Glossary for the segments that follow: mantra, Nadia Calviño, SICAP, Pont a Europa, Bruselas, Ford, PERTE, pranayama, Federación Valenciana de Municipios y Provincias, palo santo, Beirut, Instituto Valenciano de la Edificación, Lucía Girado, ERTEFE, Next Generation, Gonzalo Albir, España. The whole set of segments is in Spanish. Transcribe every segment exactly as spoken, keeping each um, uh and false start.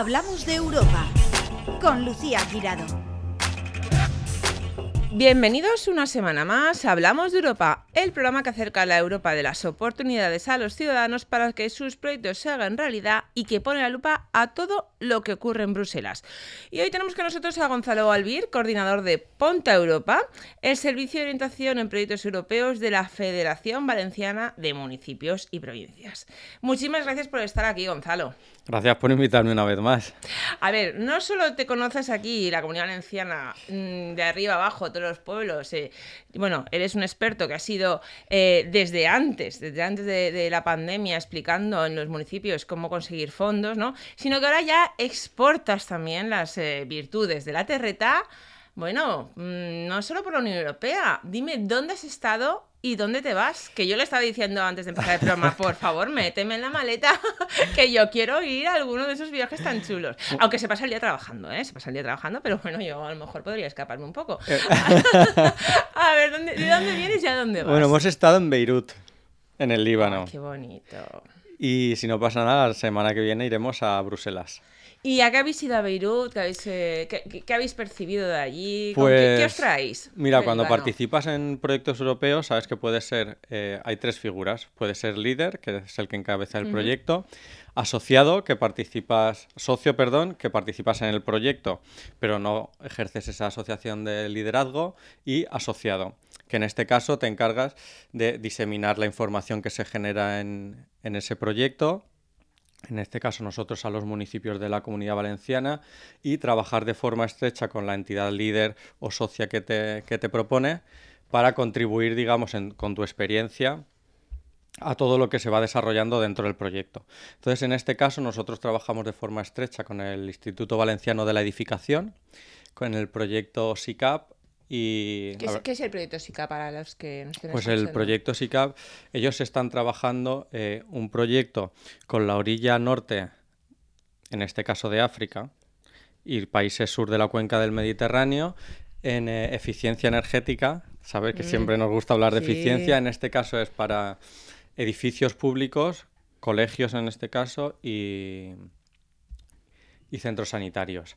Hablamos de Europa con Lucía Girado. Bienvenidos una semana más a Hablamos de Europa, el programa que acerca la Europa de las oportunidades a los ciudadanos para que sus proyectos se hagan realidad y que pone la lupa a todo lo que ocurre en Bruselas. Y hoy tenemos con nosotros a Gonzalo Albir, coordinador de Pont a Europa, el servicio de orientación en proyectos europeos de la Federación Valenciana de Municipios y Provincias. Muchísimas gracias por estar aquí, Gonzalo. Gracias por invitarme una vez más. A ver, no solo te conoces aquí, la Comunidad Valenciana, de arriba abajo, todos los pueblos. Eh, bueno, eres un experto que ha sido eh, desde antes, desde antes de, de la pandemia, explicando en los municipios cómo conseguir fondos, ¿no? Sino que ahora ya exportas también las eh, virtudes de la terreta. Bueno, no solo por la Unión Europea. Dime, ¿dónde has estado y dónde te vas? Que yo le estaba diciendo antes de empezar el programa, por favor, méteme en la maleta, que yo quiero ir a alguno de esos viajes tan chulos. Aunque se pasa el día trabajando, ¿eh? Se pasa el día trabajando, pero bueno, yo a lo mejor podría escaparme un poco. A ver, ¿dónde, ¿de dónde vienes y a dónde vas? Bueno, hemos estado en Beirut, en el Líbano. Qué bonito. Y si no pasa nada, la semana que viene iremos a Bruselas. ¿Y a qué habéis ido a Beirut? ¿Qué habéis, eh, qué, qué habéis percibido de allí? Pues, ¿Qué, ¿Qué os traéis? Mira, cuando Líbano? participas en proyectos europeos, sabes que puede ser, eh, hay tres figuras. Puede ser líder, que es el que encabeza el uh-huh. proyecto, asociado, que participas, socio, perdón, que participas en el proyecto, pero no ejerces esa asociación de liderazgo, y asociado, que en este caso te encargas de diseminar la información que se genera en, en ese proyecto. En este caso nosotros a los municipios de la Comunidad Valenciana, y trabajar de forma estrecha con la entidad líder o socia que te, que te propone para contribuir, digamos, en, con tu experiencia a todo lo que se va desarrollando dentro del proyecto. Entonces, en este caso nosotros trabajamos de forma estrecha con el Instituto Valenciano de la Edificación, con el proyecto SICAP. Y, ¿Qué, es, ver, ¿Qué es el proyecto SICAP para los que nos estén escuchando? Pues el proyecto SICAP, ellos están trabajando eh, un proyecto con la orilla norte, en este caso de África, y países sur de la cuenca del Mediterráneo, en eh, eficiencia energética. Sabes que mm. siempre nos gusta hablar de sí. eficiencia. En este caso es para edificios públicos, colegios en este caso, y, y centros sanitarios.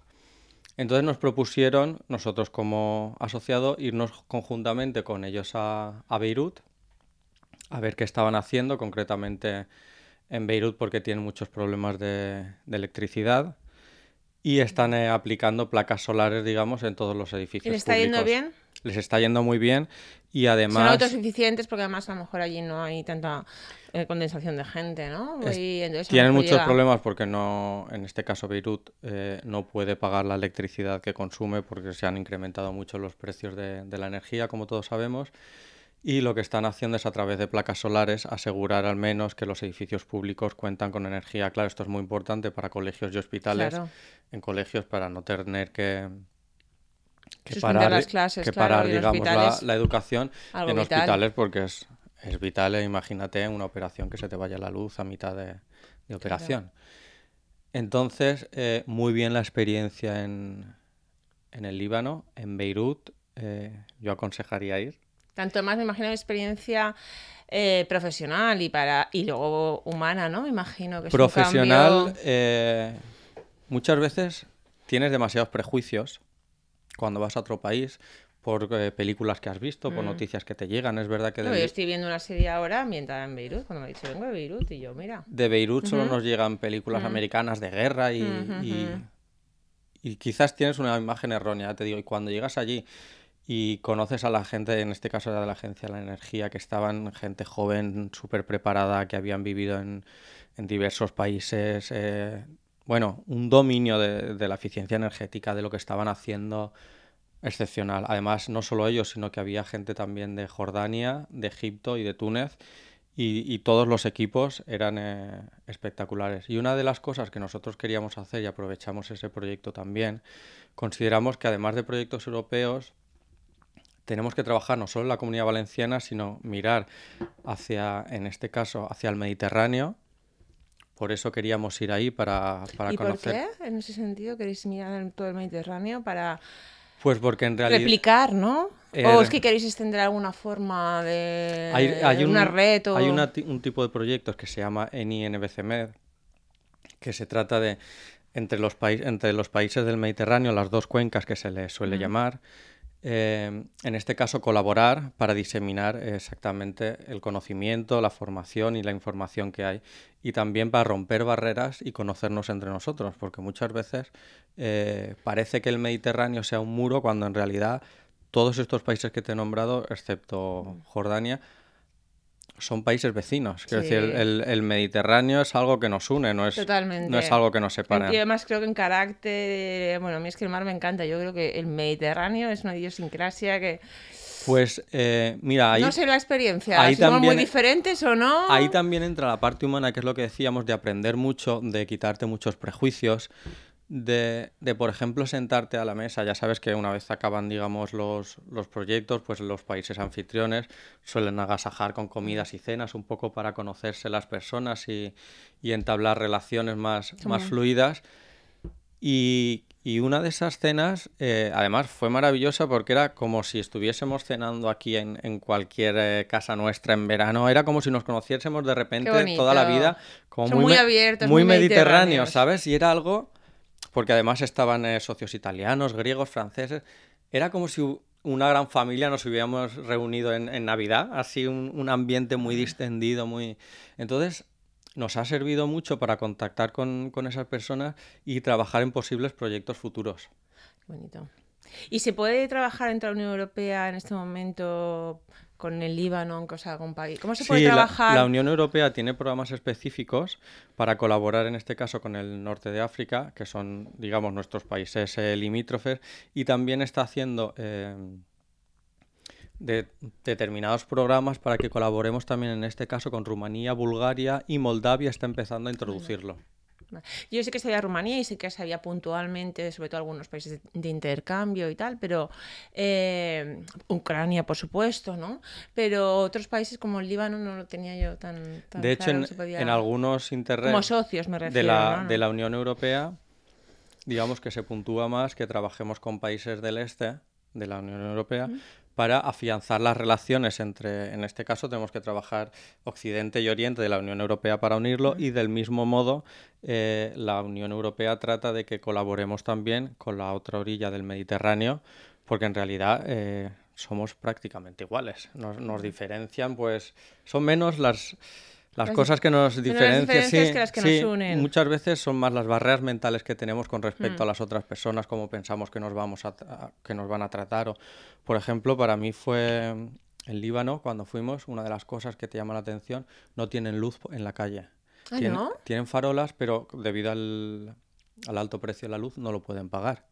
Entonces nos propusieron, nosotros como asociado, irnos conjuntamente con ellos a, a Beirut, a ver qué estaban haciendo, concretamente en Beirut, porque tienen muchos problemas de, de electricidad, y están eh, aplicando placas solares, digamos, en todos los edificios. ¿Les está públicos. yendo bien? Les está yendo muy bien, y además... Son autosuficientes, porque además a lo mejor allí no hay tanta eh, condensación de gente, ¿no? Y entonces, tienen muchos llega... problemas porque no, en este caso Beirut eh, no puede pagar la electricidad que consume, porque se han incrementado mucho los precios de, de la energía, como todos sabemos, y lo que están haciendo es, a través de placas solares, asegurar al menos que los edificios públicos cuentan con energía. Claro, esto es muy importante para colegios y hospitales, claro. En colegios, para no tener que... que Suspender parar, las clases, que claro, parar digamos, hospitales, la, la educación en vital. hospitales, porque es, es vital. Imagínate una operación que se te vaya la luz a mitad de, de operación. Claro. Entonces, eh, muy bien la experiencia en, en el Líbano, en Beirut. Eh, yo aconsejaría ir. Tanto más, me imagino, la experiencia eh, profesional y, para, y luego humana, ¿no? Me imagino que es profesional, un cambio... eh, muchas veces tienes demasiados prejuicios cuando vas a otro país, por eh, películas que has visto, por mm. noticias que te llegan. Es verdad que... No, de... Yo estoy viendo una serie ahora ambientada en Beirut, cuando me he dicho, vengo de Beirut, y yo, mira... De Beirut uh-huh. solo nos llegan películas uh-huh. americanas de guerra y, uh-huh. y, y quizás tienes una imagen errónea, te digo. Y cuando llegas allí y conoces a la gente, en este caso era de la Agencia de la Energía, que estaban gente joven, súper preparada, que habían vivido en, en diversos países... Eh, Bueno, un dominio de, de la eficiencia energética, de lo que estaban haciendo, excepcional. Además, no solo ellos, sino que había gente también de Jordania, de Egipto y de Túnez, y, y todos los equipos eran eh, espectaculares. Y una de las cosas que nosotros queríamos hacer, y aprovechamos ese proyecto también, consideramos que además de proyectos europeos, tenemos que trabajar no solo en la Comunidad Valenciana, sino mirar hacia, en este caso, hacia el Mediterráneo. Por eso queríamos ir ahí, para, para ¿Y conocer. ¿Y por qué? En ese sentido, queréis mirar todo el Mediterráneo para pues porque en realidad... replicar, ¿no? Eh, ¿O es que queréis extender alguna forma de hay, hay de un, una red? O... Hay una, un tipo de proyectos que se llama E N I N B C Med, que se trata de, entre los, pa... entre los países del Mediterráneo, las dos cuencas que se les suele mm. llamar, eh, en este caso colaborar para diseminar exactamente el conocimiento, la formación y la información que hay, y también para romper barreras y conocernos entre nosotros, porque muchas veces eh, parece que el Mediterráneo sea un muro cuando en realidad todos estos países que te he nombrado, excepto Jordania, son países vecinos. Quiero sí. decir, el, el Mediterráneo es algo que nos une, no es, Totalmente. no es algo que nos separa. Y además creo que en carácter... Bueno, a mí es que el mar me encanta. Yo creo que el Mediterráneo es una idiosincrasia que... Pues, eh, mira... Ahí, no sé la experiencia. Ahí ¿Somos también, muy diferentes o no? Ahí también entra la parte humana, que es lo que decíamos, de aprender mucho, de quitarte muchos prejuicios, de, de por ejemplo, sentarte a la mesa. Ya sabes que una vez acaban, digamos, los, los proyectos, pues los países anfitriones suelen agasajar con comidas y cenas un poco para conocerse las personas y, y entablar relaciones más, más fluidas. Y... Y una de esas cenas, eh, además, fue maravillosa porque era como si estuviésemos cenando aquí en, en cualquier eh, casa nuestra en verano. Era como si nos conociésemos de repente toda la vida. Como Son muy, muy abiertos, muy mediterráneos, mediterráneos, ¿sabes? Y era algo... Porque además estaban eh, socios italianos, griegos, franceses... Era como si una gran familia nos hubiéramos reunido en, en Navidad. Así un, un ambiente muy distendido, muy... Entonces... nos ha servido mucho para contactar con, con esas personas y trabajar en posibles proyectos futuros. Qué bonito. ¿Y se puede trabajar entre la Unión Europea en este momento con el Líbano, con algún país? ¿Cómo se puede sí, trabajar? La, la Unión Europea tiene programas específicos para colaborar, en este caso, con el norte de África, que son, digamos, nuestros países eh, limítrofes, y también está haciendo... Eh, de determinados programas para que colaboremos también en este caso con Rumanía, Bulgaria y Moldavia está empezando a introducirlo. Yo sé que sabía Rumanía y sé que sabía puntualmente, sobre todo algunos países de intercambio y tal, pero eh, Ucrania, por supuesto, ¿no? Pero otros países como el Líbano no lo tenía yo tan, tan de claro. De hecho, en, podía... en algunos interredes... Como socios, me refiero, de la, ¿no? de la Unión Europea, digamos que se puntúa más que trabajemos con países del este de la Unión Europea, ¿Mm? para afianzar las relaciones entre, en este caso tenemos que trabajar Occidente y Oriente de la Unión Europea para unirlo, y del mismo modo eh, la Unión Europea trata de que colaboremos también con la otra orilla del Mediterráneo, porque en realidad eh, somos prácticamente iguales, nos, nos diferencian, pues son menos las... Las, las cosas que nos diferencian, sí, que las que sí, nos unen. Muchas veces son más las barreras mentales que tenemos con respecto mm. a las otras personas, cómo pensamos que nos vamos a tra- que nos van a tratar. O, por ejemplo, para mí fue en Líbano, cuando fuimos, una de las cosas que te llama la atención, no tienen luz en la calle. ¿Ah, Tien- no? Tienen farolas, pero debido al, al alto precio de la luz no lo pueden pagar.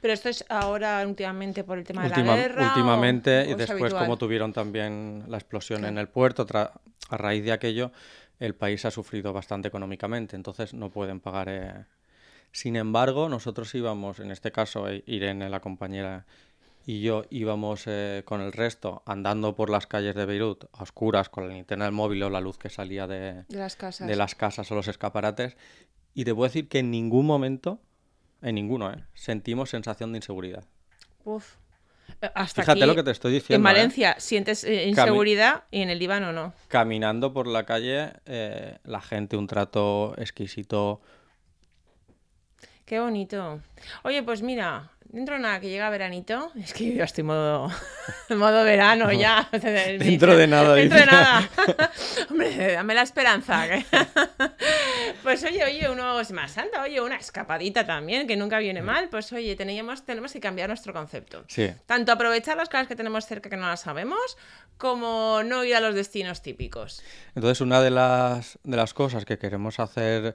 Pero esto es ahora últimamente por el tema Última, de la guerra. Últimamente, o, y o después como tuvieron también la explosión claro. en el puerto, tra- a raíz de aquello el país ha sufrido bastante económicamente, entonces no pueden pagar. Eh. Sin embargo, nosotros íbamos, en este caso Irene, la compañera, y yo íbamos eh, con el resto andando por las calles de Beirut a oscuras con la linterna del móvil o la luz que salía de, de, las, casas. de las casas o los escaparates, y te puedo decir que en ningún momento... En ninguno, ¿eh? Sentimos sensación de inseguridad. Uf. Hasta Fíjate aquí, lo que te estoy diciendo. En Valencia, ¿eh? Sientes eh, inseguridad Cami- y en el Líbano no. Caminando por la calle, eh, la gente, un trato exquisito. Qué bonito. Oye, pues mira, dentro de nada que llega veranito, es que yo estoy modo, modo verano no. ya. Dentro de nada. Dentro de nada. Hombre, dame la esperanza. Que... Pues oye, oye, una Semana Santa, oye, una escapadita también, que nunca viene mal. Pues oye, teníamos, tenemos que cambiar nuestro concepto. Sí. Tanto aprovechar las cosas que tenemos cerca que no las sabemos, como no ir a los destinos típicos. Entonces, una de las, de las cosas que queremos hacer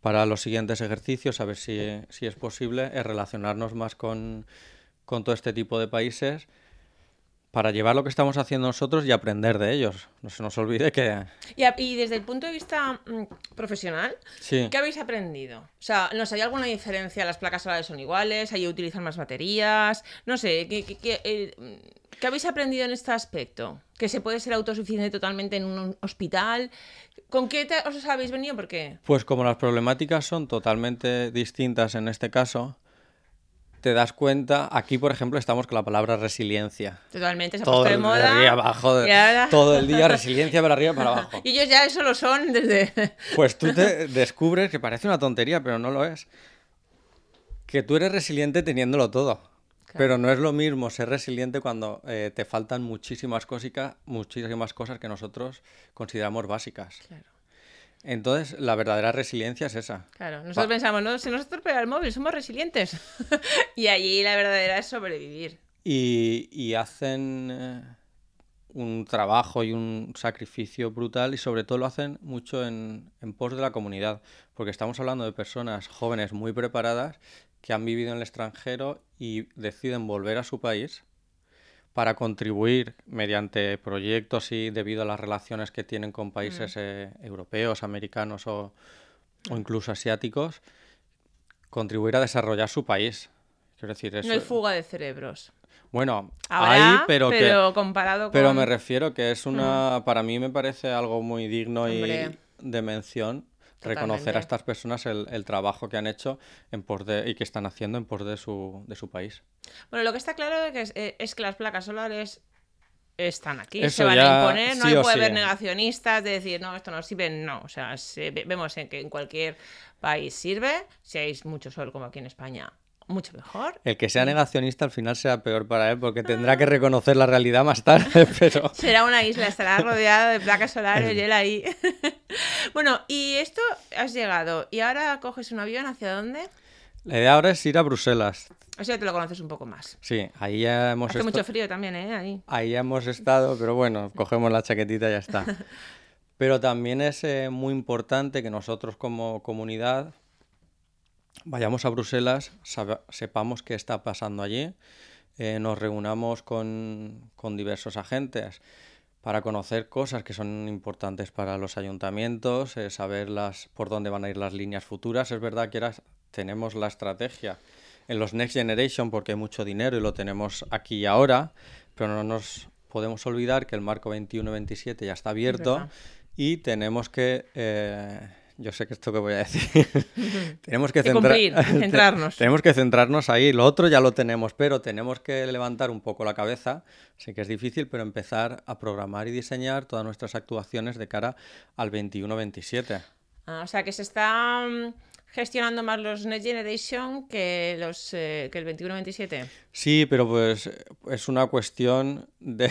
para los siguientes ejercicios, a ver si, si es posible, es relacionarnos más con, con todo este tipo de países para llevar lo que estamos haciendo nosotros y aprender de ellos. No se nos olvide que... Y, y desde el punto de vista profesional, sí. ¿qué habéis aprendido? O sea, ¿nos hay alguna diferencia? ¿Las placas solares son iguales? ¿Hay que utilizar más baterías? No sé, ¿qué, qué, qué, eh, ¿qué habéis aprendido en este aspecto? ¿Que se puede ser autosuficiente totalmente en un hospital? ¿Con qué te, os habéis venido? ¿Por qué? Pues como las problemáticas son totalmente distintas en este caso, te das cuenta, aquí por ejemplo estamos con la palabra resiliencia. Totalmente, se ha puesto de moda. Todo el día abajo, y ahora... todo el día resiliencia para arriba y para abajo. Y ellos ya eso lo son desde... Pues tú te descubres, que parece una tontería, pero no lo es, que tú eres resiliente teniéndolo todo. Claro. Pero no es lo mismo ser resiliente cuando eh, te faltan muchísimas, cosica, muchísimas cosas que nosotros consideramos básicas. Claro. Entonces, la verdadera resiliencia es esa. Claro, nosotros Va. pensamos, no, si nosotros pegamos el móvil, somos resilientes. Y allí la verdadera es sobrevivir. Y, y hacen un trabajo y un sacrificio brutal, y sobre todo lo hacen mucho en, en pos de la comunidad, porque estamos hablando de personas jóvenes muy preparadas que han vivido en el extranjero y deciden volver a su país para contribuir mediante proyectos y debido a las relaciones que tienen con países mm. eh, europeos, americanos o, o incluso asiáticos, contribuir a desarrollar su país. Quiero decir, eso... No hay fuga de cerebros. Bueno, habrá, hay, pero, pero que, comparado con... Pero me refiero que es una... Mm. Para mí me parece algo muy digno Hombre. y de mención. Totalmente. Reconocer a estas personas el, el trabajo que han hecho en pos de, y que están haciendo en pos de su, de su país. Bueno, lo que está claro es que, es, es que las placas solares están aquí, eso se van a imponer, sí no puede sí. haber negacionistas de decir, no, esto no sirve, no. O sea, se, vemos en que en cualquier país sirve, si hay mucho sol como aquí en España, mucho mejor. El que sea negacionista al final será peor para él porque tendrá que reconocer la realidad más tarde, pero... Será una isla, estará rodeada de placas solares y él ahí. Bueno, y esto has llegado. ¿Y ahora coges un avión hacia dónde? La idea ahora es ir a Bruselas. O sea, te lo conoces un poco más. Sí, ahí ya hemos estado... Hace mucho frío también, ¿eh? Ahí. ahí ya hemos estado, pero bueno, cogemos la chaquetita y ya está. Pero también es eh, muy importante que nosotros como comunidad... Vayamos a Bruselas, sab- sepamos qué está pasando allí, eh, nos reunamos con, con diversos agentes para conocer cosas que son importantes para los ayuntamientos, eh, saber las, por dónde van a ir las líneas futuras. Es verdad que ahora tenemos la estrategia en los Next Generation porque hay mucho dinero y lo tenemos aquí y ahora, pero no nos podemos olvidar que el marco veintiuno veintisiete ya está abierto y tenemos que... Eh, Yo sé que esto que voy a decir. tenemos que, que centra... cumplir, centrarnos. tenemos que centrarnos ahí. Lo otro ya lo tenemos, pero tenemos que levantar un poco la cabeza. Sé que es difícil, pero empezar a programar y diseñar todas nuestras actuaciones de cara al veintiuno veintisiete. Ah, o sea, que se está gestionando más los Next Generation que, los, eh, que el veintiuno veintisiete. Sí, pero pues es una cuestión de,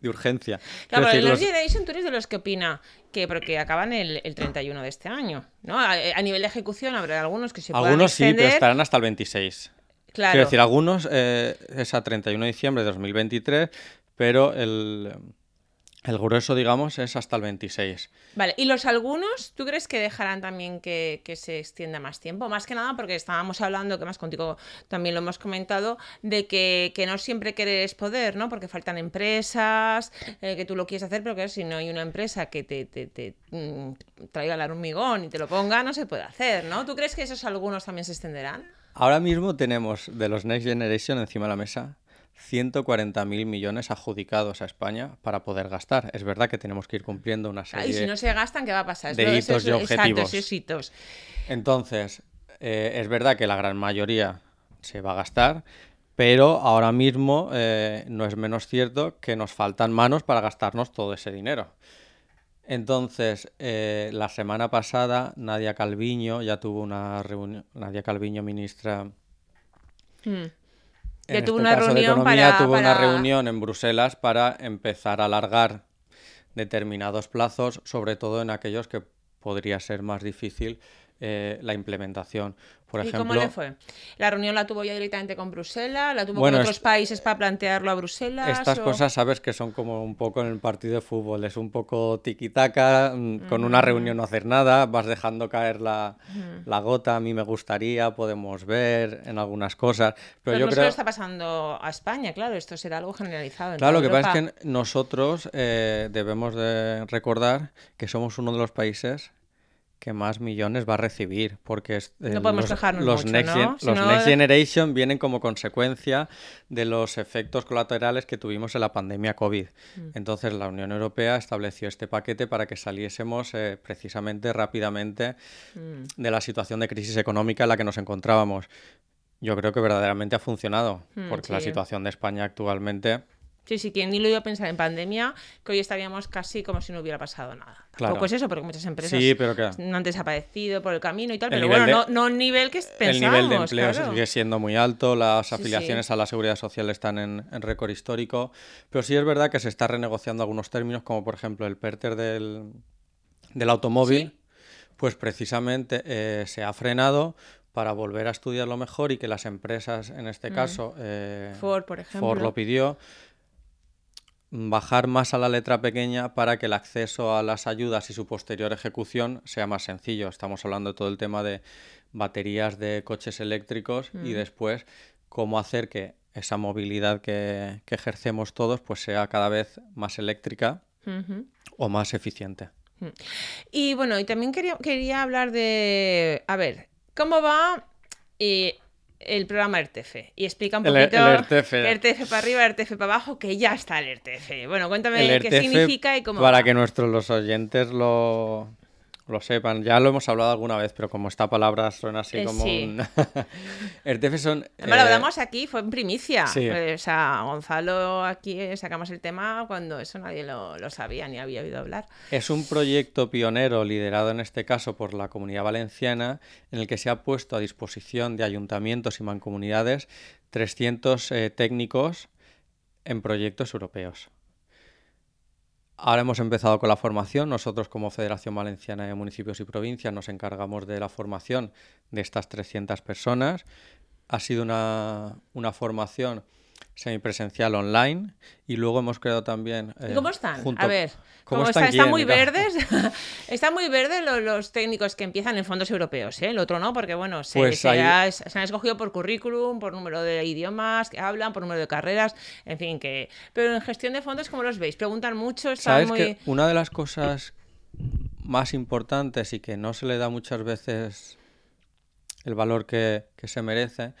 de urgencia. Claro, pero el Next Generation, tú eres de los que opina que porque acaban el, el treinta y uno de este año, ¿no? A, a nivel de ejecución habrá algunos que se puedan algunos extender. Algunos sí, pero estarán hasta el veintiséis. Claro. Quiero decir, algunos eh, es a treinta y uno de diciembre de dos mil veintitrés, pero el... El grueso, digamos, es hasta el veintiséis. Vale, ¿y los algunos tú crees que dejarán también que, que se extienda más tiempo? Más que nada porque estábamos hablando, que más contigo también lo hemos comentado, de que, que no siempre quieres poder, ¿no? Porque faltan empresas, eh, que tú lo quieres hacer, pero que si no hay una empresa que te, te, te, te traiga el hormigón y te lo ponga, no se puede hacer, ¿no? ¿Tú crees que esos algunos también se extenderán? Ahora mismo tenemos de los Next Generation encima de la mesa ciento cuarenta mil millones adjudicados a España para poder gastar. Es verdad que tenemos que ir cumpliendo una serie de... Ah, y si no se gastan, ¿qué va a pasar? Es de hitos y objetivos. Exacto, hitos. Entonces, eh, es verdad que la gran mayoría se va a gastar, pero ahora mismo eh, no es menos cierto que nos faltan manos para gastarnos todo ese dinero. Entonces, eh, la semana pasada, Nadia Calviño ya tuvo una reunión... Nadia Calviño, ministra... Hmm. En este caso de Economía, tuvo una reunión en Bruselas para empezar a alargar determinados plazos, sobre todo en aquellos que podría ser más difícil eh, la implementación. Por ejemplo, ¿y cómo le fue? ¿La reunión la tuvo ya directamente con Bruselas? ¿La tuvo bueno, con otros es, países para plantearlo a Bruselas? Estas o... cosas, sabes, que son como un poco en el partido de fútbol. Es un poco tiquitaca, mm-hmm. con una reunión no hacer nada, vas dejando caer la, mm-hmm. la gota. A mí me gustaría, podemos ver en algunas cosas. Pero, Pero yo no creo... solo está pasando a España, claro. Esto será algo generalizado en Claro, toda lo que Europa. Pasa es que nosotros eh, debemos de recordar que somos uno de los países... que más millones va a recibir, porque es, eh, no podemos quejarnos mucho, ¿no? Gen- los Sino... Next Generation vienen como consecuencia de los efectos colaterales que tuvimos en la pandemia COVID. Mm. Entonces la Unión Europea estableció este paquete para que saliésemos eh, precisamente rápidamente mm. de la situación de crisis económica en la que nos encontrábamos. Yo creo que verdaderamente ha funcionado, mm, porque sí. La situación de España actualmente... Sí, sí, que ni lo iba a pensar en pandemia, que hoy estaríamos casi como si no hubiera pasado nada. Claro. Tampoco es eso, porque muchas empresas sí, pero que... han desaparecido por el camino y tal, el pero bueno, de... no, no el nivel que pensamos. El nivel de empleo claro. sigue siendo muy alto, las afiliaciones sí, sí. a la Seguridad Social están en, en récord histórico, pero sí es verdad que se está renegociando algunos términos, como por ejemplo el PERTE del, del automóvil, ¿sí? Pues precisamente eh, se ha frenado para volver a estudiarlo mejor y que las empresas, en este mm. caso, eh, Ford, por ejemplo. Ford lo pidió, bajar más a la letra pequeña para que el acceso a las ayudas y su posterior ejecución sea más sencillo. Estamos hablando de todo el tema de baterías de coches eléctricos mm. y después cómo hacer que esa movilidad que, que ejercemos todos pues sea cada vez más eléctrica mm-hmm. o más eficiente. Y bueno, y también quería, quería hablar de... A ver, ¿cómo va...? Eh... el programa ERTEFE, y explica un poquito el, el ERTEFE. ERTEFE para arriba, ERTEFE para abajo, que ya está el ERTEFE. Bueno, cuéntame ERTEFE, qué significa y cómo para va. Que nuestros los oyentes lo, lo sepan. Ya lo hemos hablado alguna vez, pero como esta palabra suena así eh, como sí. un... ERTEFE son... Además, eh... lo hablamos aquí, fue en primicia. Sí. O sea, Gonzalo, aquí sacamos el tema cuando eso nadie lo, lo sabía ni había oído hablar. Es un proyecto pionero liderado en este caso por la Comunidad Valenciana en el que se ha puesto a disposición de ayuntamientos y mancomunidades trescientos eh, técnicos en proyectos europeos. Ahora hemos empezado con la formación. Nosotros, como Federación Valenciana de Municipios y Provincias, nos encargamos de la formación de estas trescientas personas. Ha sido una, una formación semipresencial online y luego hemos creado también... Eh, ¿Cómo están? Junto... A ver, ¿cómo, ¿cómo están? Están, están muy verdes. Están muy verdes los, los técnicos que empiezan en fondos europeos, ¿eh? El otro no, porque bueno, se, pues se, ahí... ha, se han escogido por currículum, por número de idiomas que hablan, por número de carreras, en fin, que... Pero en gestión de fondos, ¿cómo los veis? Preguntan mucho, están ¿Sabes muy... que una de las cosas más importantes y que no se le da muchas veces el valor que, que se merece...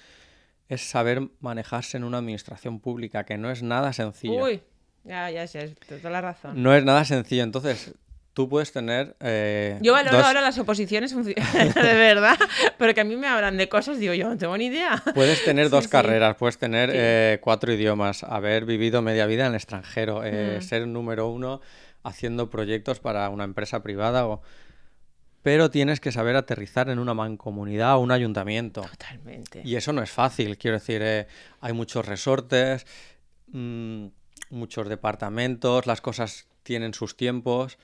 es saber manejarse en una administración pública, que no es nada sencillo. Uy, ya, ya sé, toda la razón. No es nada sencillo, entonces tú puedes tener... Eh, yo valoro dos... ahora las oposiciones, de verdad, porque a mí me hablan de cosas, digo, yo no tengo ni idea. Puedes tener sí, dos sí. carreras, puedes tener sí. eh, cuatro idiomas, haber vivido media vida en el extranjero, eh, mm. ser número uno haciendo proyectos para una empresa privada o... pero tienes que saber aterrizar en una mancomunidad o un ayuntamiento. Totalmente. Y eso no es fácil, quiero decir, eh, hay muchos resortes, mmm, muchos departamentos, las cosas tienen sus tiempos.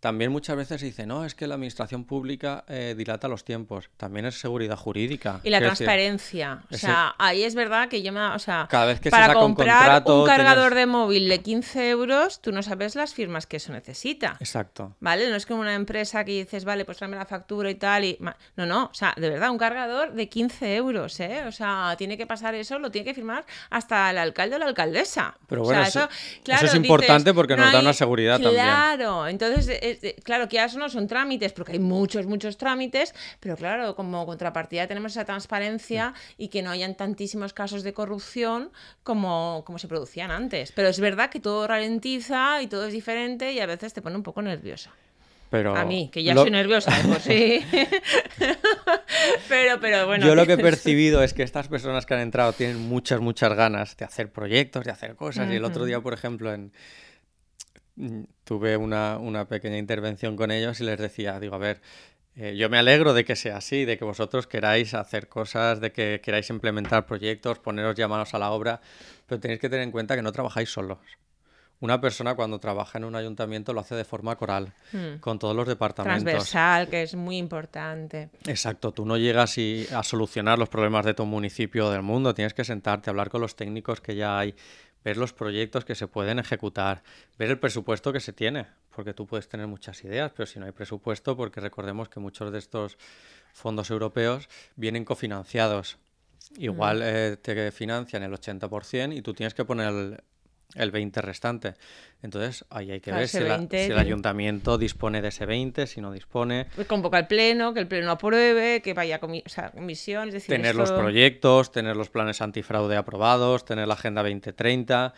También muchas veces se dice, no, es que la administración pública eh, dilata los tiempos. También es seguridad jurídica. Y la transparencia. Decir, o sea, ese... ahí es verdad que yo me... O sea, cada vez que para se saca comprar un, contrato, un cargador tienes... de móvil de quince euros, tú no sabes las firmas que eso necesita. Exacto. ¿Vale? No es como una empresa que dices, vale, pues tráeme la factura y tal. Y... No, no. O sea, de verdad, un cargador de quince euros, ¿eh? O sea, tiene que pasar eso, lo tiene que firmar hasta el alcalde o la alcaldesa. Pero bueno, o sea, eso, eso, claro, eso es importante dices, porque nos no da hay... una seguridad claro, también. Claro. Entonces... Eh, claro que ya no son trámites, porque hay muchos, muchos trámites, pero claro, como contrapartida tenemos esa transparencia y que no hayan tantísimos casos de corrupción como, como se producían antes. Pero es verdad que todo ralentiza y todo es diferente y a veces te pone un poco nerviosa. Pero a mí, que ya lo... soy nerviosa, pues sí. pero, pero bueno. Yo lo que he percibido es que estas personas que han entrado tienen muchas, muchas ganas de hacer proyectos, de hacer cosas. Uh-huh. Y el otro día, por ejemplo, en... tuve una, una pequeña intervención con ellos y les decía, digo, a ver, eh, yo me alegro de que sea así, de que vosotros queráis hacer cosas, de que queráis implementar proyectos, poneros ya manos a la obra, pero tenéis que tener en cuenta que no trabajáis solos. Una persona cuando trabaja en un ayuntamiento lo hace de forma coral, mm. con todos los departamentos. Transversal, que es muy importante. Exacto, tú no llegas y, a solucionar los problemas de tu municipio o del mundo, tienes que sentarte, hablar con los técnicos que ya hay, ver los proyectos que se pueden ejecutar, ver el presupuesto que se tiene, porque tú puedes tener muchas ideas, pero si no hay presupuesto, porque recordemos que muchos de estos fondos europeos vienen cofinanciados. Igual mm. eh, te financian el ochenta por ciento y tú tienes que poner el, el veinte por ciento restante. Entonces, ahí hay que claro, ver si, la, si el ayuntamiento dispone de ese veinte por ciento, si no dispone... Pues convoca al pleno, que el pleno apruebe, que vaya a comi- o sea, comisión... Es decir, tener esto... los proyectos, tener los planes antifraude aprobados, tener la Agenda veinte treinta...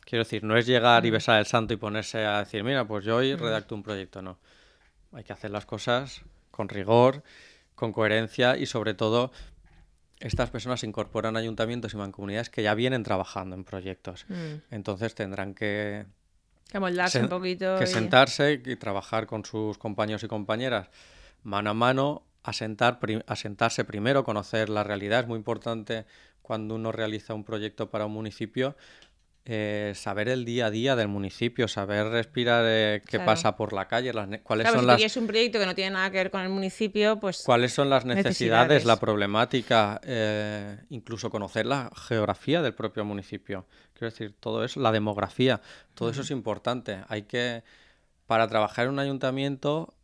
Quiero decir, no es llegar mm. y besar el santo y ponerse a decir, mira, pues yo hoy redacto mm. un proyecto, no. Hay que hacer las cosas con rigor, con coherencia y sobre todo... estas personas se incorporan a ayuntamientos y mancomunidades que ya vienen trabajando en proyectos. Mm. Entonces tendrán que... Que moldarse sen- un poquito. Que y... sentarse y trabajar con sus compañeros y compañeras mano a mano, asentar prim- asentarse primero, conocer la realidad. Es muy importante cuando uno realiza un proyecto para un municipio... Eh, saber el día a día del municipio, saber respirar eh, qué claro. pasa por la calle, las ne- cuáles claro, son si las... es un proyecto que no tiene nada que ver con el municipio, pues... Cuáles son las necesidades, necesidades? la problemática, eh, incluso conocer la geografía del propio municipio. Quiero decir, todo eso, la demografía, todo uh-huh. eso es importante. Hay que... Para trabajar en un ayuntamiento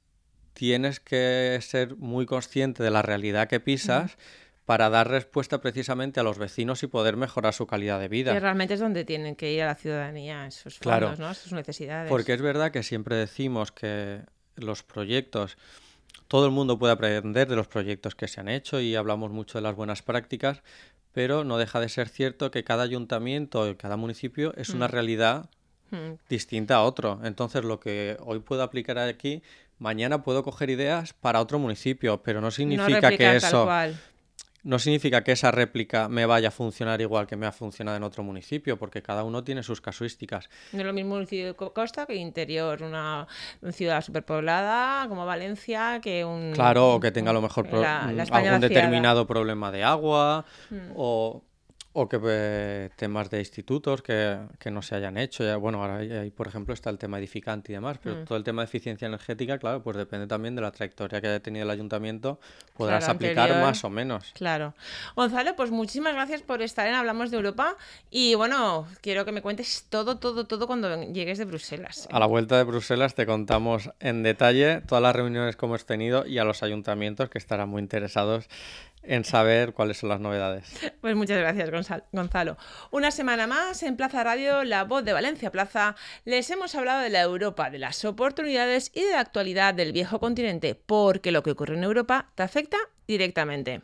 tienes que ser muy consciente de la realidad que pisas uh-huh. para dar respuesta precisamente a los vecinos y poder mejorar su calidad de vida. Que realmente es donde tienen que ir a la ciudadanía, sus fondos, claro, ¿no? Sus necesidades. Porque es verdad que siempre decimos que los proyectos, todo el mundo puede aprender de los proyectos que se han hecho y hablamos mucho de las buenas prácticas, pero no deja de ser cierto que cada ayuntamiento y cada municipio es mm. una realidad mm. distinta a otro. Entonces, lo que hoy puedo aplicar aquí, mañana puedo coger ideas para otro municipio, pero no significa no replicar que eso... Tal cual. No significa que esa réplica me vaya a funcionar igual que me ha funcionado en otro municipio, porque cada uno tiene sus casuísticas. No es lo mismo un ciudad de costa que interior, una ciudad superpoblada como Valencia, que un... Claro, o que tenga a lo mejor pro- la, la algún determinado ciudad. problema de agua, mm. o, o que eh, temas de institutos que, que no se hayan hecho. Ya, bueno, ahora ahí, por ejemplo, está el tema edificante y demás, pero mm. todo el tema de eficiencia energética, claro, pues depende también de la trayectoria que haya tenido el ayuntamiento, podrás claro, aplicar anterior, más o menos. Claro. Gonzalo, pues muchísimas gracias por estar en Hablamos de Europa y, bueno, quiero que me cuentes todo, todo, todo cuando llegues de Bruselas. A la vuelta de Bruselas te contamos en detalle todas las reuniones que hemos tenido y a los ayuntamientos que estarán muy interesados en saber cuáles son las novedades. Pues muchas gracias, Gonzalo. Una semana más en Plaza Radio, La Voz de Valencia Plaza, les hemos hablado de la Europa, de las oportunidades y de la actualidad del viejo continente, porque lo que ocurre en Europa te afecta directamente.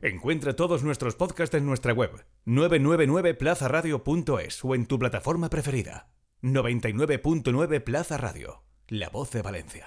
Encuentra todos nuestros podcasts en nuestra web nueve nueve nueve plaza radio punto es o en tu plataforma preferida. noventa y nueve punto nueve Plaza Radio, La Voz de Valencia.